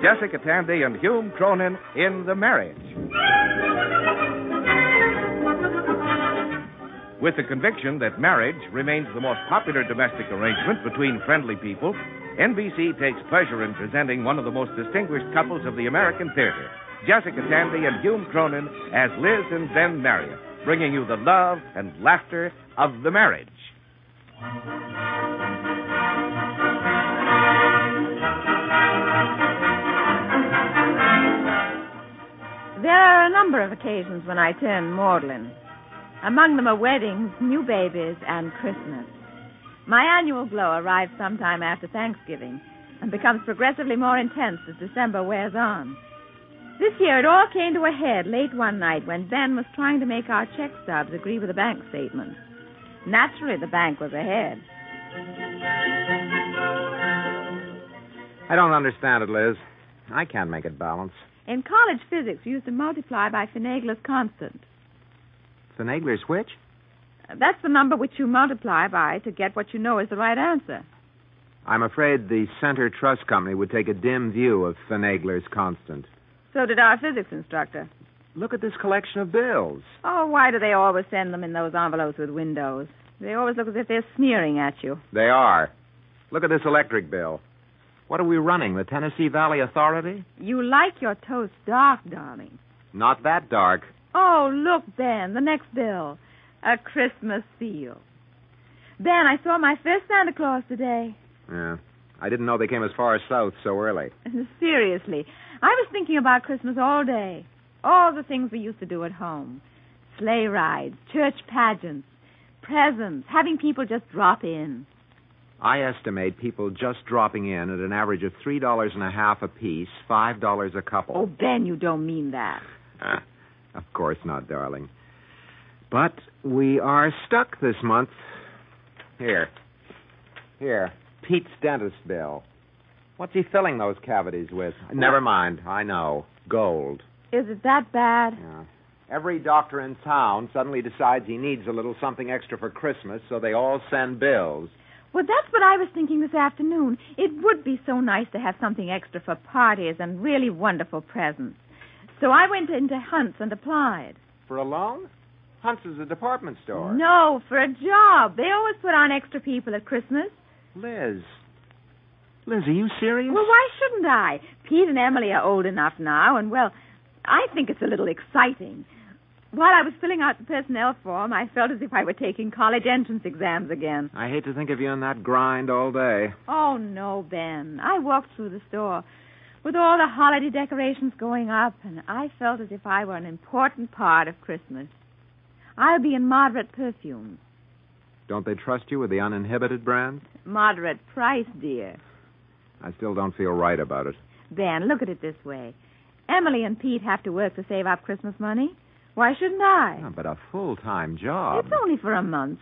Jessica Tandy and Hume Cronyn in The Marriage. With the conviction that marriage remains the most popular domestic arrangement between friendly people, NBC takes pleasure in presenting one of the most distinguished couples of the American theater, Jessica Tandy and Hume Cronyn as Liz and Ben Marriott, bringing you the love and laughter of The Marriage. There are a number of occasions when I turn maudlin. Among them are weddings, new babies, and Christmas. My annual glow arrives sometime after Thanksgiving and becomes progressively more intense as December wears on. This year it all came to a head late one night when Ben was trying to make our check stubs agree with the bank statement. Naturally, the bank was ahead. I don't understand it, Liz. I can't make it balance. In college physics, we used to multiply by Finagler's constant. Finagler's which? That's the number which you multiply by to get what you know is the right answer. I'm afraid the Center Trust Company would take a dim view of Finagler's constant. So did our physics instructor. Look at this collection of bills. Oh, why do they always send them in those envelopes with windows? They always look as if they're sneering at you. They are. Look at this electric bill. What are we running, the Tennessee Valley Authority? You like your toast dark, darling. Not that dark. Oh, look, Ben, the next bill. A Christmas seal. Ben, I saw my first Santa Claus today. Yeah, I didn't know they came as far south so early. Seriously, I was thinking about Christmas all day. All the things we used to do at home. Sleigh rides, church pageants, presents, having people just drop in. I estimate people just dropping in at an average of $3.50 apiece, $5 a couple. Oh, Ben, you don't mean that. Of course not, darling. But we are stuck this month. Here. Pete's dentist bill. What's he filling those cavities with? What? Never mind. I know. Gold. Is it that bad? Yeah. Every doctor in town suddenly decides he needs a little something extra for Christmas, so they all send bills. Well, that's what I was thinking this afternoon. It would be so nice to have something extra for parties and really wonderful presents. So I went into Hunt's and applied. For a loan? Hunt's is a department store. No, for a job. They always put on extra people at Christmas. Liz, are you serious? Well, why shouldn't I? Pete and Emily are old enough now, and, well, I think it's a little exciting. While I was filling out the personnel form, I felt as if I were taking college entrance exams again. I hate to think of you in that grind all day. Oh, no, Ben. I walked through the store with all the holiday decorations going up, and I felt as if I were an important part of Christmas. I'll be in moderate perfume. Don't they trust you with the uninhibited brand? Moderate price, dear. I still don't feel right about it. Ben, look at it this way. Emily and Pete have to work to save up Christmas money. Why shouldn't I? Oh, but a full-time job. It's only for a month.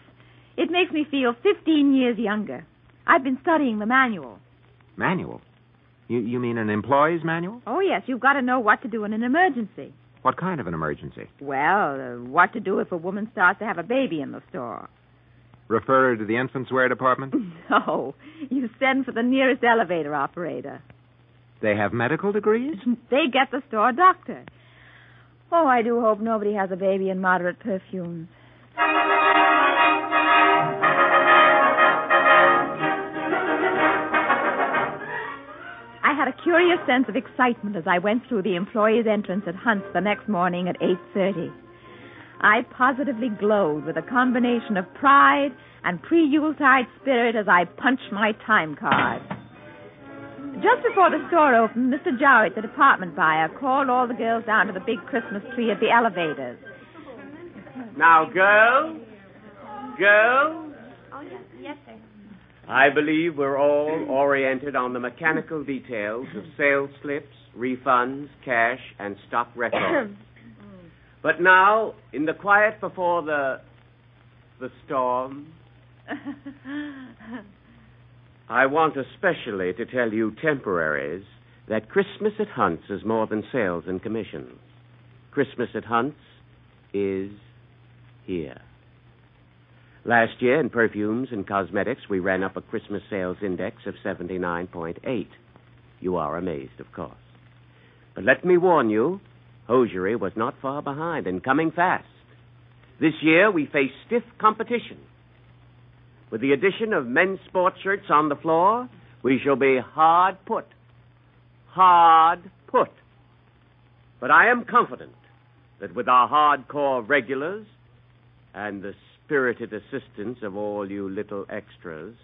It makes me feel 15 years younger. I've been studying the manual. Manual? You mean an employee's manual? Oh, yes. You've got to know what to do in an emergency. What kind of an emergency? Well, what to do if a woman starts to have a baby in the store. Refer her to the infant's wear department? No. You send for the nearest elevator operator. They have medical degrees? They get the store doctor. Oh, I do hope nobody has a baby in moderate perfumes. I had a curious sense of excitement as I went through the employee's entrance at Hunt's the next morning at 8:30. I positively glowed with a combination of pride and pre-Yuletide spirit as I punched my time card. Just before the store opened, Mr. Jowett, the department buyer, called all the girls down to the big Christmas tree at the elevators. Now, girls, Oh, yes. Yes, sir. I believe we're all oriented on the mechanical details of sales slips, refunds, cash, and stock records. But now, in the quiet before the storm, I want especially to tell you temporaries that Christmas at Hunt's is more than sales and commissions. Christmas at Hunt's is here. Last year, in perfumes and cosmetics, we ran up a Christmas sales index of 79.8. You are amazed, of course. But let me warn you, hosiery was not far behind and coming fast. This year, we face stiff competition. With the addition of men's sports shirts on the floor, we shall be hard put. Hard put. But I am confident that with our hardcore regulars and the spirited assistance of all you little extras,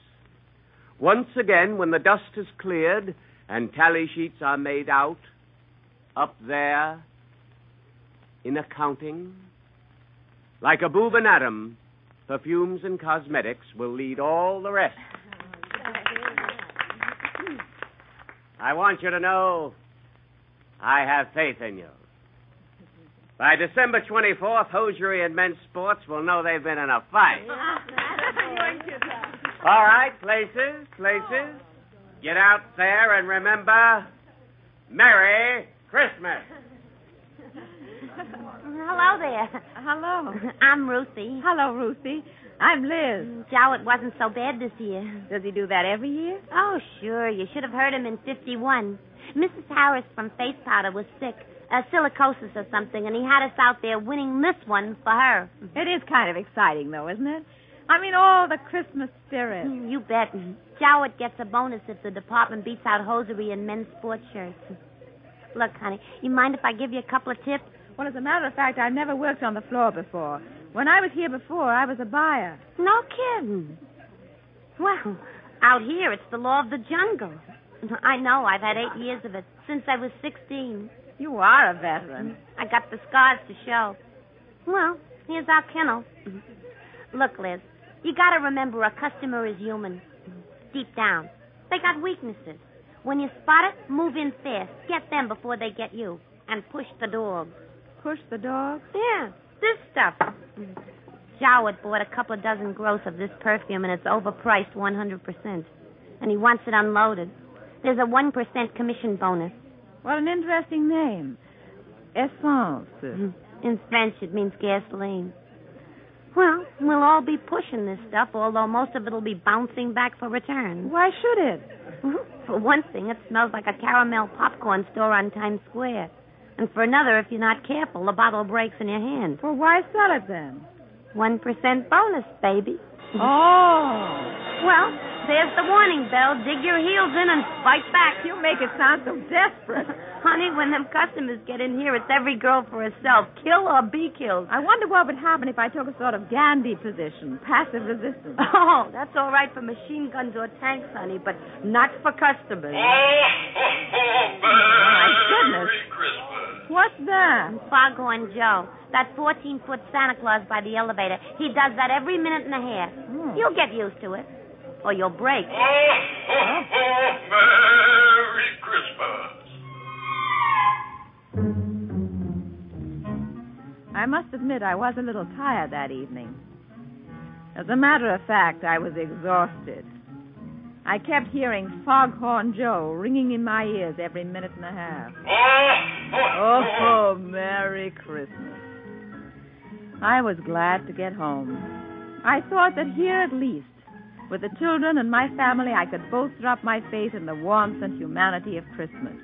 once again, when the dust is cleared and tally sheets are made out, up there in accounting, like a boob and Adam, perfumes and cosmetics will lead all the rest. I want you to know I have faith in you. By December 24th, hosiery and men's sports will know they've been in a fight. All right, places. Get out there and remember, Merry Christmas. Hello there. Hello. I'm Ruthie. Hello, Ruthie. I'm Liz. Jowett wasn't so bad this year. Does he do that every year? Oh, sure. You should have heard him in 51. Mrs. Harris from Face Powder was sick. Silicosis or something, and he had us out there winning this one for her. It is kind of exciting, though, isn't it? I mean, all the Christmas spirit. You bet. Jowett gets a bonus if the department beats out hosiery and men's sports shirts. Look, honey, you mind if I give you a couple of tips? Well, as a matter of fact, I've never worked on the floor before. When I was here before, I was a buyer. No kidding. Well, out here, it's the law of the jungle. I know. I've had 8 years of it, since I was 16. You are a veteran. I got the scars to show. Well, here's our kennel. Look, Liz, you got to remember a customer is human. Deep down. They got weaknesses. When you spot it, move in fast. Get them before they get you. And push the dogs. Push the dogs? Yeah, this stuff. Jowett bought a couple of dozen gross of this perfume, and it's overpriced 100%. And he wants it unloaded. There's a 1% commission bonus. What an interesting name. Essence. In French, it means gasoline. Well, we'll all be pushing this stuff, although most of it will be bouncing back for return. Why should it? For one thing, it smells like a caramel popcorn store on Times Square. And for another, if you're not careful, the bottle breaks in your hand. Well, why sell it then? 1% bonus, baby. Oh. Well... there's the warning bell. Dig your heels in and fight back. You make it sound so desperate. Honey, when them customers get in here, it's every girl for herself. Kill or be killed. I wonder what would happen if I took a sort of Gandhi position. Passive resistance. Oh, that's all right for machine guns or tanks, honey, but not for customers. My goodness. Merry Christmas. What's that? Foghorn Joe. That 14-foot Santa Claus by the elevator. He does that every minute and a half. You'll get used to it. Or you'll break. Oh, Merry Christmas. I must admit I was a little tired that evening. As a matter of fact, I was exhausted. I kept hearing Foghorn Joe ringing in my ears every minute and a half. Oh, Merry Christmas. I was glad to get home. I thought that here at least, with the children and my family, I could bolster up my faith in the warmth and humanity of Christmas.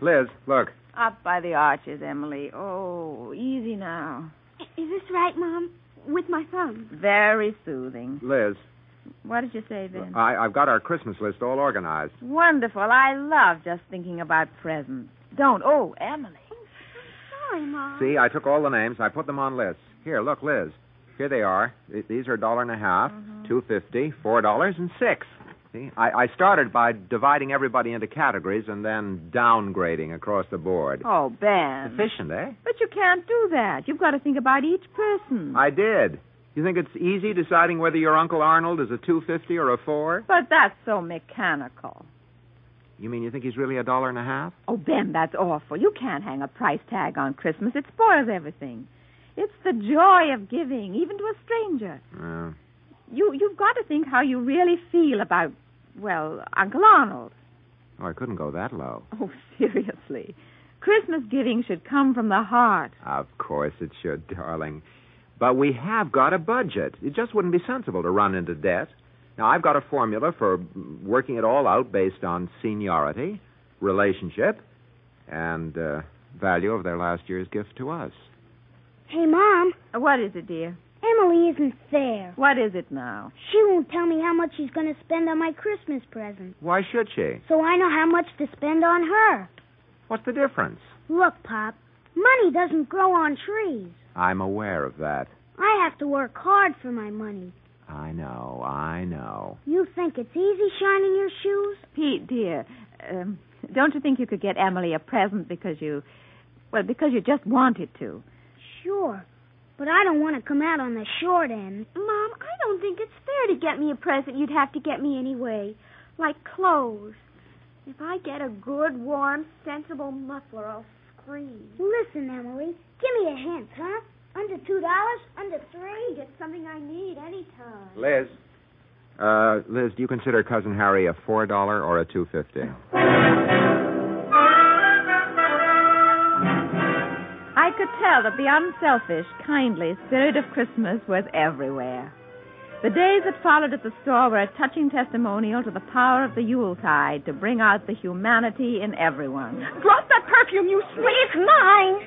Liz, look. Up by the arches, Emily. Oh, easy now. Is this right, Mom? With my thumb? Very soothing. Liz. What did you say, Vin? I've got our Christmas list all organized. Wonderful. I love just thinking about presents. Don't. Oh, Emily. Oh, sorry, Mom. See, I took all the names. I put them on lists. Here, look, Liz. Here they are. These are $1.50, $2.50, $4, and $6. See, I started by dividing everybody into categories and then downgrading across the board. Oh, Ben. Efficient, eh? But you can't do that. You've got to think about each person. I did. You think it's easy deciding whether your Uncle Arnold is a 250 or a 4? But that's so mechanical. You mean you think he's really $1.50? Oh, Ben, that's awful. You can't hang a price tag on Christmas. It spoils everything. It's the joy of giving, even to a stranger. You've got to think how you really feel about, well, Uncle Arnold. Oh, I couldn't go that low. Oh, seriously. Christmas giving should come from the heart. Of course it should, darling. But we have got a budget. It just wouldn't be sensible to run into debt. Now, I've got a formula for working it all out based on seniority, relationship, and value of their last year's gift to us. Hey, Mom. What is it, dear? Emily isn't fair. What is it now? She won't tell me how much she's going to spend on my Christmas present. Why should she? So I know how much to spend on her. What's the difference? Look, Pop, money doesn't grow on trees. I'm aware of that. I have to work hard for my money. I know. You think it's easy shining your shoes? Pete, dear, don't you think you could get Emily a present because you just wanted to? Sure, but I don't want to come out on the short end. Mom, I don't think it's fair to get me a present you'd have to get me anyway, like clothes. If I get a good, warm, sensible muffler, I'll scream. Listen, Emily, give me a hint, huh? Under $2? Under $3? Get something I need anytime. Liz. Liz, do you consider Cousin Harry a $4 or a $2.50? I could tell that the unselfish, kindly spirit of Christmas was everywhere. The days that followed at the store were a touching testimonial to the power of the Yuletide to bring out the humanity in everyone. Drop that perfume, you sweet! It's mine!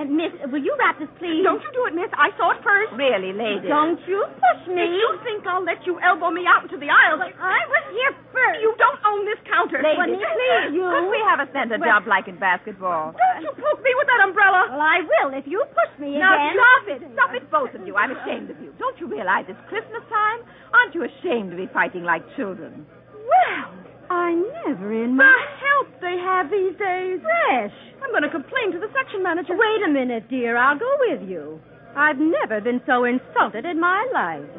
And, Miss, will you wrap this, please? Don't you do it, Miss. I saw it first. Really, lady? Don't you push me. If you think I'll let you elbow me out into the aisle... But I was here first. You don't own this counter. Lady, please. We haven't sent a job like in basketball. Don't you poke me with that umbrella. Well, I will if you push me again. Now, stop it. Stop it, both of you. I'm ashamed of you. Don't you realize it's Christmas time? Aren't you ashamed to be fighting like children? Well... I never in my... The help they have these days. Fresh. I'm going to complain to the section manager. Wait a minute, dear. I'll go with you. I've never been so insulted in my life.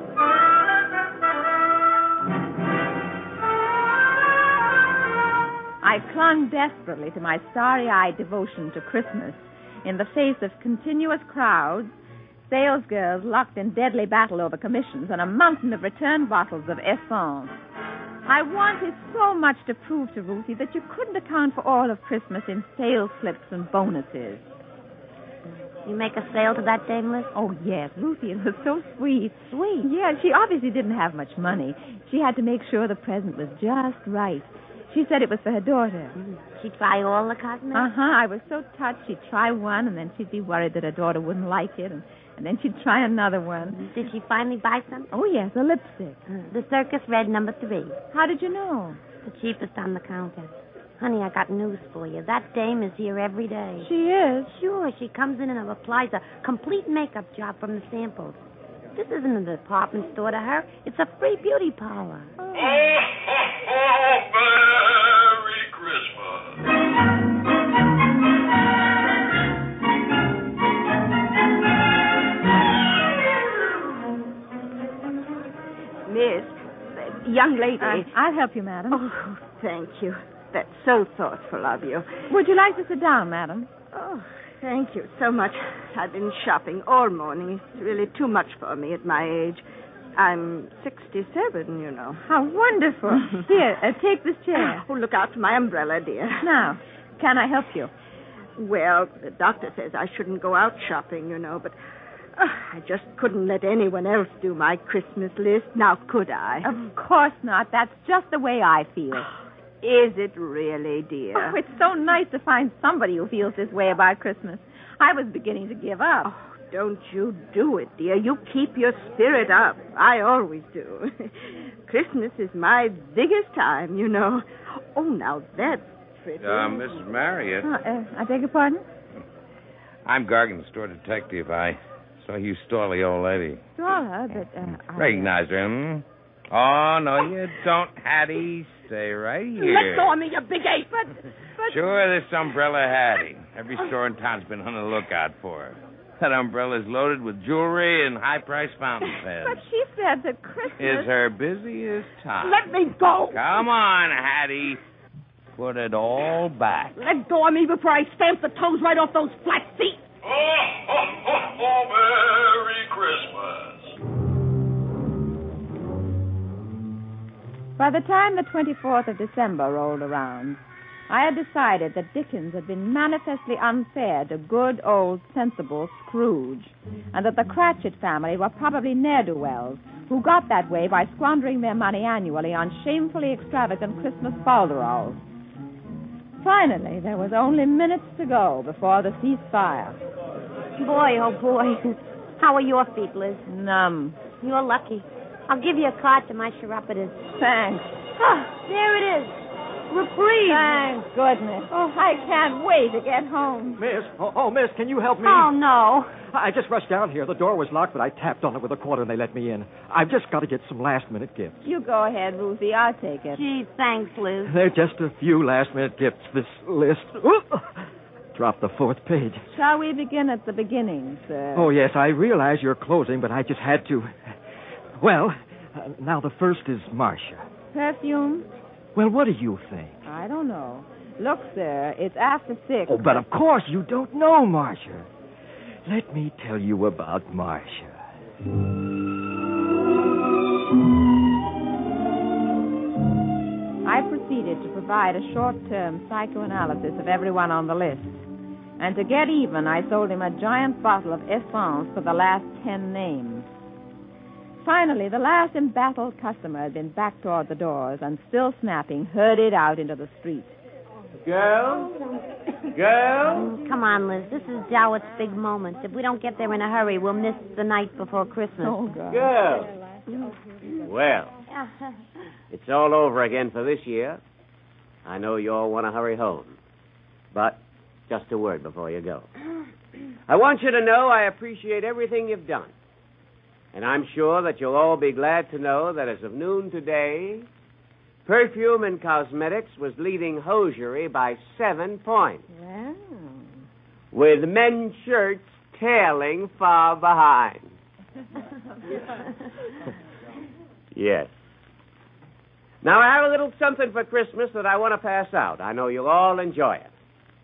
I clung desperately to my starry-eyed devotion to Christmas in the face of continuous crowds, salesgirls locked in deadly battle over commissions, and a mountain of return bottles of Essence. I wanted so much to prove to Ruthie that you couldn't account for all of Christmas in sales slips and bonuses. You make a sale to that dame, Liz? Oh, yes. Ruthie was so sweet. Sweet? Yeah, she obviously didn't have much money. She had to make sure the present was just right. She said it was for her daughter. She'd try all the cosmetics? I was so touched. She'd try one, and then she'd be worried that her daughter wouldn't like it, and then she'd try another one. Did she finally buy some? Oh, yes, a lipstick. The Circus Red No. 3. How did you know? The cheapest on the counter. Honey, I got news for you. That dame is here every day. She is? Sure, she comes in and applies a complete makeup job from the samples. This isn't a department store to her. It's a free beauty parlor. Oh, Merry Christmas. Miss, young lady. I'll help you, madam. Oh, thank you. That's so thoughtful of you. Would you like to sit down, madam? Oh, thank you so much. I've been shopping all morning. It's really too much for me at my age. I'm 67, you know. How wonderful. Here, take this chair. Oh, look out for my umbrella, dear. Now, can I help you? Well, the doctor says I shouldn't go out shopping, you know, but... Oh, I just couldn't let anyone else do my Christmas list. Now, could I? Of course not. That's just the way I feel. Is it really, dear? Oh, it's so nice to find somebody who feels this way about Christmas. I was beginning to give up. Oh, don't you do it, dear. You keep your spirit up. I always do. Christmas is my biggest time, you know. Oh, now that's pretty. Mrs. Marriott. I beg your pardon? I'm Gargan, store detective. So you stole the old lady. Stole her, but... Recognize her, hmm? Oh, no, you don't, Hattie. Stay right here. Let go of me, you big ape. But... Sure, this umbrella Hattie. Every store in town's been on the lookout for her. That umbrella's loaded with jewelry and high-priced fountain pens. But she said that Christmas is her busiest time. Let me go. Come on, Hattie. Put it all back. Let go of me before I stamp the toes right off those flat feet. Oh, oh, oh, oh, Merry Christmas. By the time the 24th of December rolled around, I had decided that Dickens had been manifestly unfair to good, old, sensible Scrooge, and that the Cratchit family were probably ne'er-do-wells who got that way by squandering their money annually on shamefully extravagant Christmas falderols. Finally, there was only minutes to go before the ceasefire. Boy, oh boy, how are your feet, Liz? Numb. You're lucky. I'll give you a card to my chiropodist. Thanks. Ah, there it is. Reprieve. Thank goodness. Oh, I can't wait to get home. Miss, miss, can you help me? Oh, no. I just rushed down here. The door was locked, but I tapped on it with a quarter and they let me in. I've just got to get some last-minute gifts. You go ahead, Ruthie. I'll take it. Gee, thanks, Liz. They're just a few last-minute gifts, this list. Ooh. Drop the fourth page. Shall we begin at the beginning, sir? Oh, yes, I realize you're closing, but I just had to. Well, now the first is Marcia. Perfume? Well, what do you think? I don't know. Look, sir, it's after 6. Oh, but of course you don't know, Marcia. Let me tell you about Marcia. I proceeded to provide a short-term psychoanalysis of everyone on the list. And to get even, I sold him a giant bottle of Essence for the last 10 names. Finally, the last embattled customer had been back toward the doors and, still snapping, herded out into the street. Girls? Girls? Come on, Liz. This is Jowett's big moment. If we don't get there in a hurry, we'll miss the night before Christmas. Oh, God. Girls. Well, it's all over again for this year. I know you all want to hurry home. But just a word before you go. I want you to know I appreciate everything you've done. And I'm sure that you'll all be glad to know that as of noon today, perfume and cosmetics was leading hosiery by 7 points. Wow. With men's shirts tailing far behind. Yes. Now, I have a little something for Christmas that I want to pass out. I know you'll all enjoy it.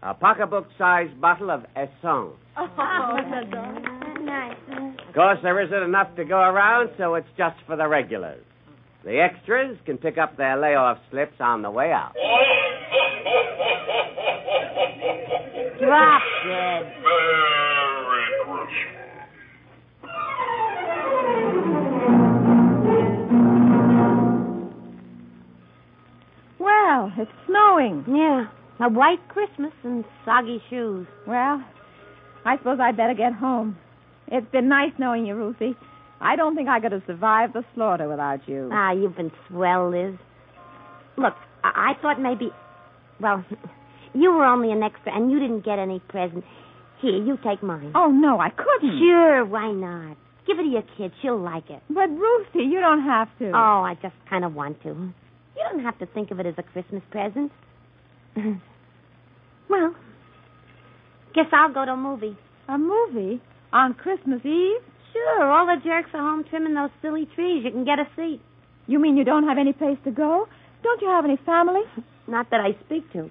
A pocketbook-sized bottle of Essence. Oh, that's nice. Of course, there isn't enough to go around, so it's just for the regulars. The extras can pick up their layoff slips on the way out. Drop dead. Merry Christmas. Well, it's snowing. Yeah, a white Christmas and soggy shoes. Well, I suppose I'd better get home. It's been nice knowing you, Ruthie. I don't think I could have survived the slaughter without you. Ah, you've been swell, Liz. Look, I thought maybe... Well, you were only an extra, and you didn't get any present. Here, you take mine. Oh, no, I couldn't. Sure, why not? Give it to your kid. She'll like it. But, Ruthie, you don't have to. Oh, I just kind of want to. You don't have to think of it as a Christmas present. Well, guess I'll go to a movie. A movie? On Christmas Eve? Sure. All the jerks are home trimming those silly trees. You can get a seat. You mean you don't have any place to go? Don't you have any family? Not that I speak to.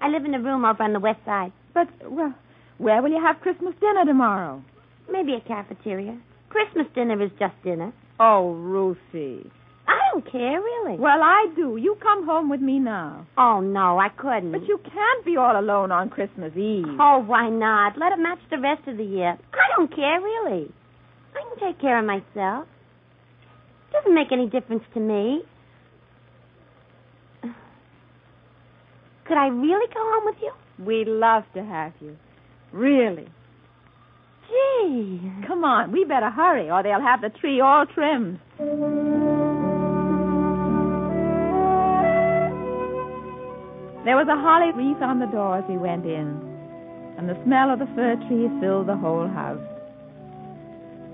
I live in a room over on the west side. But, well, where will you have Christmas dinner tomorrow? Maybe a cafeteria. Christmas dinner is just dinner. Oh, Ruthie. I don't care, really. Well, I do. You come home with me now. Oh, no, I couldn't. But you can't be all alone on Christmas Eve. Oh, why not? Let it match the rest of the year. I don't care, really. I can take care of myself. It doesn't make any difference to me. Could I really go home with you? We'd love to have you. Really. Gee. Come on, we better hurry, or they'll have the tree all trimmed. There was a holly wreath on the door as we went in, and the smell of the fir trees filled the whole house.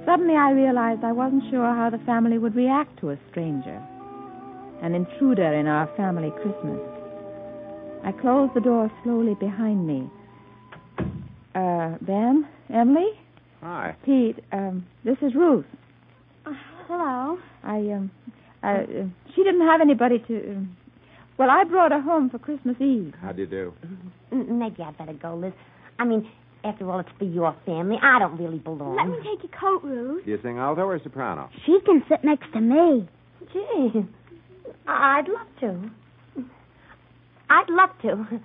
Suddenly I realized I wasn't sure how the family would react to a stranger, an intruder in our family Christmas. I closed the door slowly behind me. Ben? Emily? Hi. Pete, this is Ruth. Hello. She didn't have anybody to... Well, I brought her home for Christmas Eve. How do you do? Maybe I'd better go, Liz. I mean, after all, it's for your family. I don't really belong. Let me take your coat, Ruth. Do you sing alto or soprano? She can sit next to me. Gee, I'd love to. I'd love to.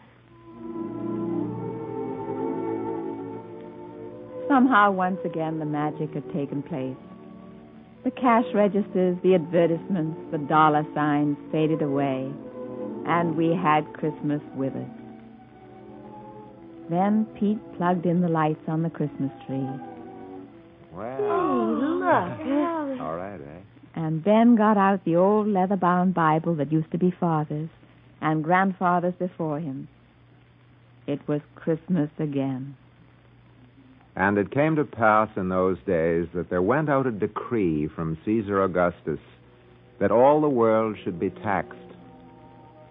Somehow, once again, the magic had taken place. The cash registers, the advertisements, the dollar signs faded away, and we had Christmas with us. Then Pete plugged in the lights on the Christmas tree. Wow. Hey, look. All right, eh? And Ben got out the old leather-bound Bible that used to be Father's and Grandfather's before him. It was Christmas again. And it came to pass in those days that there went out a decree from Caesar Augustus that all the world should be taxed.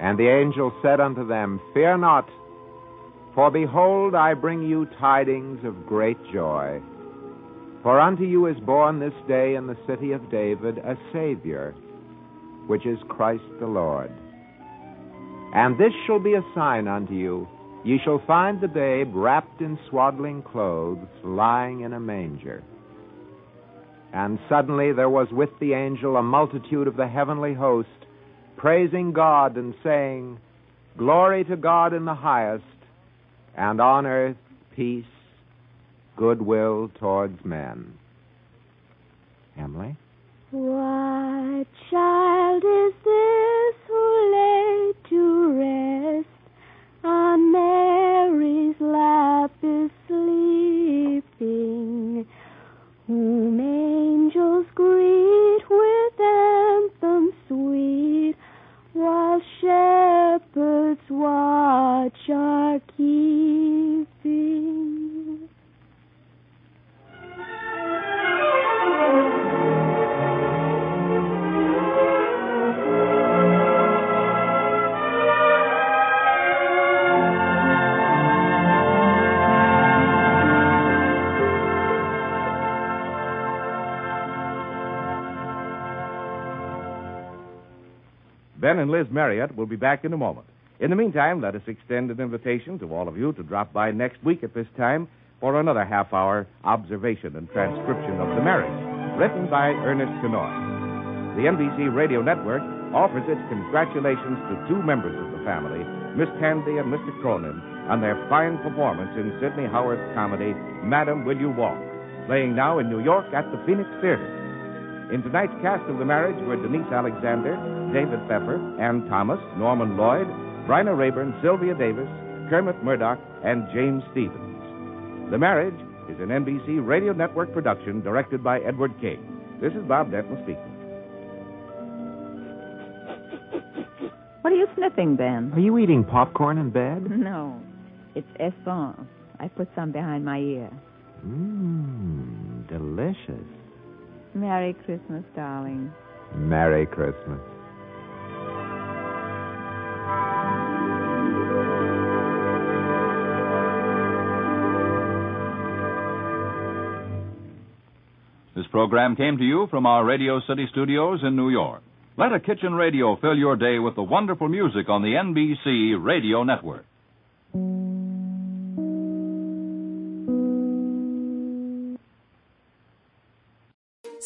And the angel said unto them, Fear not, for behold, I bring you tidings of great joy. For unto you is born this day in the city of David a Savior, which is Christ the Lord. And this shall be a sign unto you. Ye shall find the babe wrapped in swaddling clothes, lying in a manger. And suddenly there was with the angel a multitude of the heavenly host, praising God and saying, Glory to God in the highest, and on earth peace, goodwill towards men. Emily? What child is this who lay to rest on Mary's lap is sleeping, whom angels greet with anthem sweet, while shepherds watch are keeping. Ben and Liz Marriott will be back in a moment. In the meantime, let us extend an invitation to all of you to drop by next week at this time for another half-hour observation and transcription of The Marriage, written by Ernest Kinoy. The NBC Radio Network offers its congratulations to two members of the family, Miss Tandy and Mr. Cronin, on their fine performance in Sidney Howard's comedy, Madam, Will You Walk?, playing now in New York at the Phoenix Theater. In tonight's cast of The Marriage were Denise Alexander, David Pepper, Ann Thomas, Norman Lloyd, Bryna Rayburn, Sylvia Davis, Kermit Murdoch, and James Stevens. The Marriage is an NBC Radio Network production directed by Edward King. This is Bob Denton speaking. What are you sniffing, Ben? Are you eating popcorn in bed? No. It's Essence. I put some behind my ear. Mmm, delicious. Merry Christmas, darling. Merry Christmas. This program came to you from our Radio City studios in New York. Let a kitchen radio fill your day with the wonderful music on the NBC Radio Network.